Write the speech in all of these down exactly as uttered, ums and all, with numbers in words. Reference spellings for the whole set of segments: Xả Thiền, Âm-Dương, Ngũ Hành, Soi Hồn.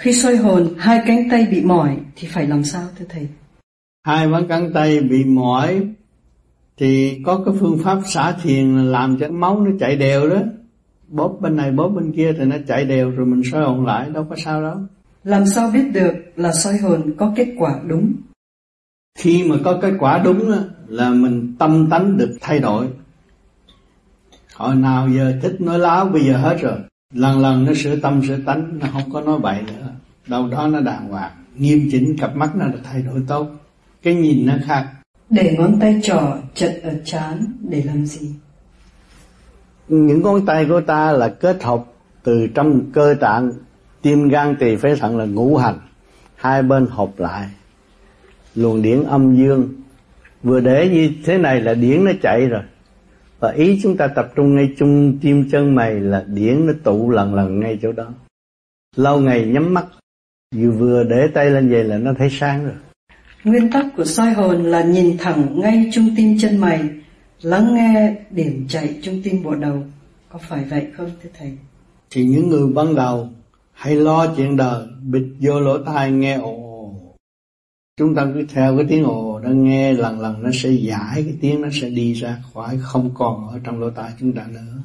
Khi soi hồn, hai cánh tay bị mỏi thì phải làm sao thưa Thầy? Hai cánh tay bị mỏi thì có cái phương pháp xả thiền làm cho máu nó chạy đều đó. Bóp bên này, bóp bên kia thì nó chạy đều rồi mình soi hồn lại, đâu có sao đâu. Làm sao biết được là soi hồn có kết quả đúng? Khi mà có kết quả đúng là mình tâm tánh được thay đổi. Hồi nào giờ thích nói láo, bây giờ hết rồi. Lần lần nó sửa tâm sửa tánh, nó không có nói bậy nữa. Đâu đó nó đàng hoàng, nghiêm chỉnh, cặp mắt nó được thay đổi tốt. Cái nhìn nó khác. Để ngón tay trỏ chật ở trán để làm gì? Những ngón tay của ta là kết hợp từ trong cơ tạng, tim gan tỳ phế thận là ngũ hành. Hai bên hợp lại, luồng điển âm dương. Vừa để như thế này là điển nó chạy rồi. Và ý chúng ta tập trung ngay chung tim chân mày là điển nó tụ lần lần ngay chỗ đó. Lâu ngày nhắm mắt, vừa vừa để tay lên vậy là nó thấy sáng rồi. Nguyên tắc của soi hồn là nhìn thẳng ngay trung tim chân mày, lắng nghe điểm chạy trung tim bộ đầu. Có phải vậy không thưa Thầy? Thì những người ban đầu hay lo chuyện đời, bịt vô lỗ tai nghe ồ. Chúng ta cứ theo cái tiếng ồ nó nghe, lần lần nó sẽ giải cái tiếng, nó sẽ đi ra khỏi, không còn ở trong lỗ tai chúng ta nữa.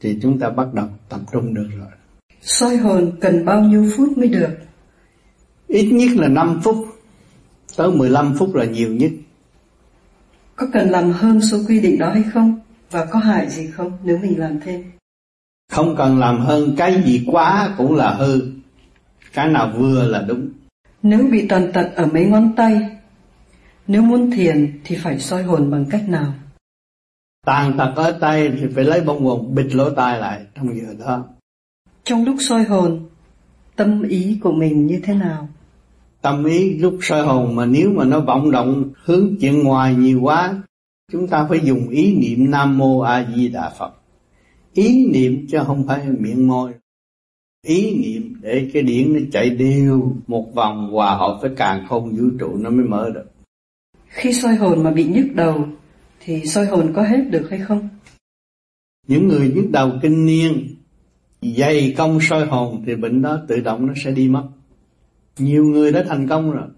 Thì chúng ta bắt đầu tập trung được rồi. Soi hồn cần bao nhiêu phút mới được? Ít nhất là năm phút. Tới mười lăm phút là nhiều nhất. Có cần làm hơn số quy định đó hay không? Và có hại gì không nếu mình làm thêm? Không cần làm hơn, cái gì quá cũng là hư, cái nào vừa là đúng. Nếu bị tàn tật ở mấy ngón tay, nếu muốn thiền thì phải soi hồn bằng cách nào? Tàn tật ở tay thì phải lấy bông hồn bịt lỗ tai lại trong giờ đó. Trong lúc soi hồn, tâm ý của mình như thế nào? Tâm ý lúc soi hồn mà nếu mà nó vọng động hướng chuyện ngoài nhiều quá, chúng ta phải dùng ý niệm Nam Mô A Di Đà Phật. Ý niệm chứ không phải miệng môi. Ý niệm để cái điển nó chạy đều một vòng hòa hợp với càn khôn vũ trụ nó mới mở được. Khi soi hồn mà bị nhức đầu thì soi hồn có hết được hay không? Những người nhức đầu kinh niên dày công soi hồn thì bệnh đó tự động nó sẽ đi mất. Nhiều người đã thành công rồi.